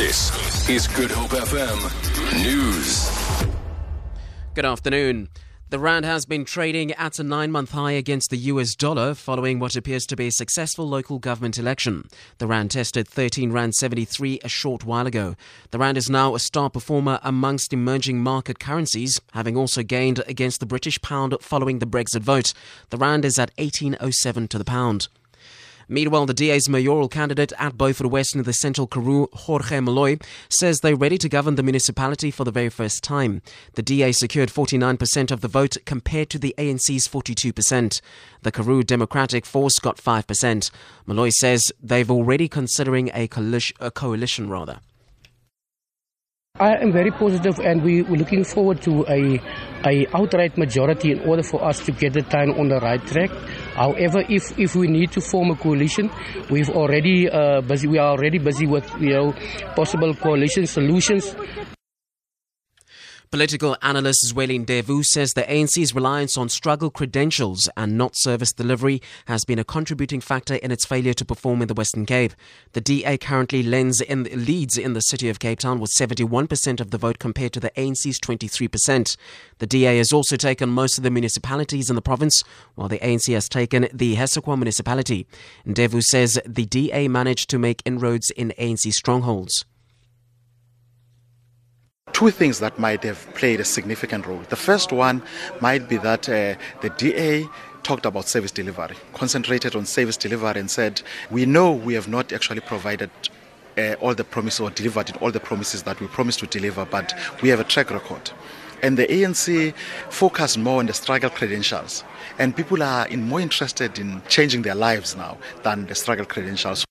This is Good Hope FM News. Good afternoon. The rand has been trading at a 9-month high against the US dollar following what appears to be a successful local government election. The rand tested 13.73 a short while ago. The rand is now a star performer amongst emerging market currencies, having also gained against the British pound following the Brexit vote. The rand is at 18.07 to the pound. Meanwhile, the DA's mayoral candidate at Beaufort West in the central Karoo, Jorge Molloy, says they're ready to govern the municipality for the very first time. The DA secured 49% of the vote compared to the ANC's 42%. The Karoo Democratic Force got 5%. Molloy says they've already considering a coalition. I am very positive, and we're looking forward to an outright majority in order for us to get the town on the right track. However, if we need to form a coalition, we are already busy with possible coalition solutions. Political analyst Zuelin Devu says the ANC's reliance on struggle credentials and not service delivery has been a contributing factor in its failure to perform in the Western Cape. The DA currently leads in the city of Cape Town with 71% of the vote compared to the ANC's 23%. The DA has also taken most of the municipalities in the province, while the ANC has taken the Hessequa municipality. Devu says the DA managed to make inroads in ANC strongholds. Two things that might have played a significant role. The first one might be that the DA talked about service delivery, concentrated on service delivery, and said, we know we have not actually provided all the promises or delivered all the promises that we promised to deliver, but we have a track record. And the ANC focused more on the struggle credentials. And people are more interested in changing their lives now than the struggle credentials.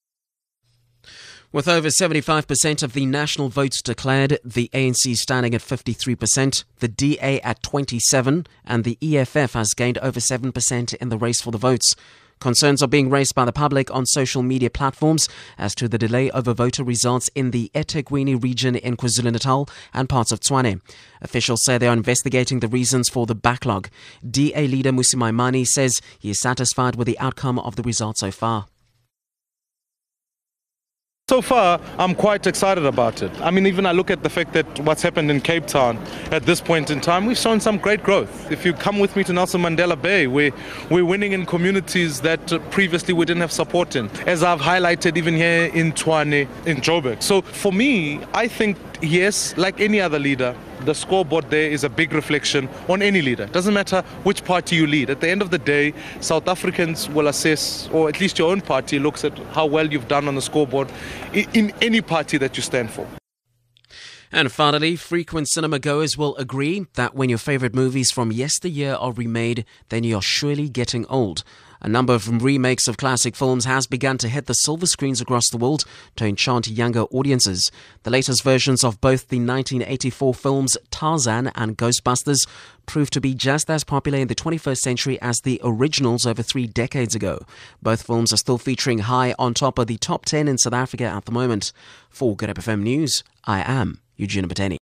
With over 75% of the national votes declared, the ANC standing at 53%, the DA at 27%, and the EFF has gained over 7% in the race for the votes. Concerns are being raised by the public on social media platforms as to the delay over voter results in the eThekwini region in KwaZulu-Natal and parts of Tshwane. Officials say they are investigating the reasons for the backlog. DA leader Mmusi Maimane says he is satisfied with the outcome of the results so far. So far, I'm quite excited about it. I mean, even I look at the fact that what's happened in Cape Town at this point in time, we've shown some great growth. If you come with me to Nelson Mandela Bay, we're winning in communities that previously we didn't have support in, as I've highlighted even here in Tshwane, in Joburg. So for me, I think, yes, like any other leader, the scoreboard there is a big reflection on any leader. It doesn't matter which party you lead. At the end of the day, South Africans will assess, or at least your own party looks at how well you've done on the scoreboard in any party that you stand for. And finally, frequent cinema goers will agree that when your favourite movies from yesteryear are remade, then you're surely getting old. A number of remakes of classic films has begun to hit the silver screens across the world to enchant younger audiences. The latest versions of both the 1984 films Tarzan and Ghostbusters proved to be just as popular in the 21st century as the originals over 3 decades ago. Both films are still featuring high on top of the top 10 in South Africa at the moment. For Good Hope FM News, I am Eugenia Pataney.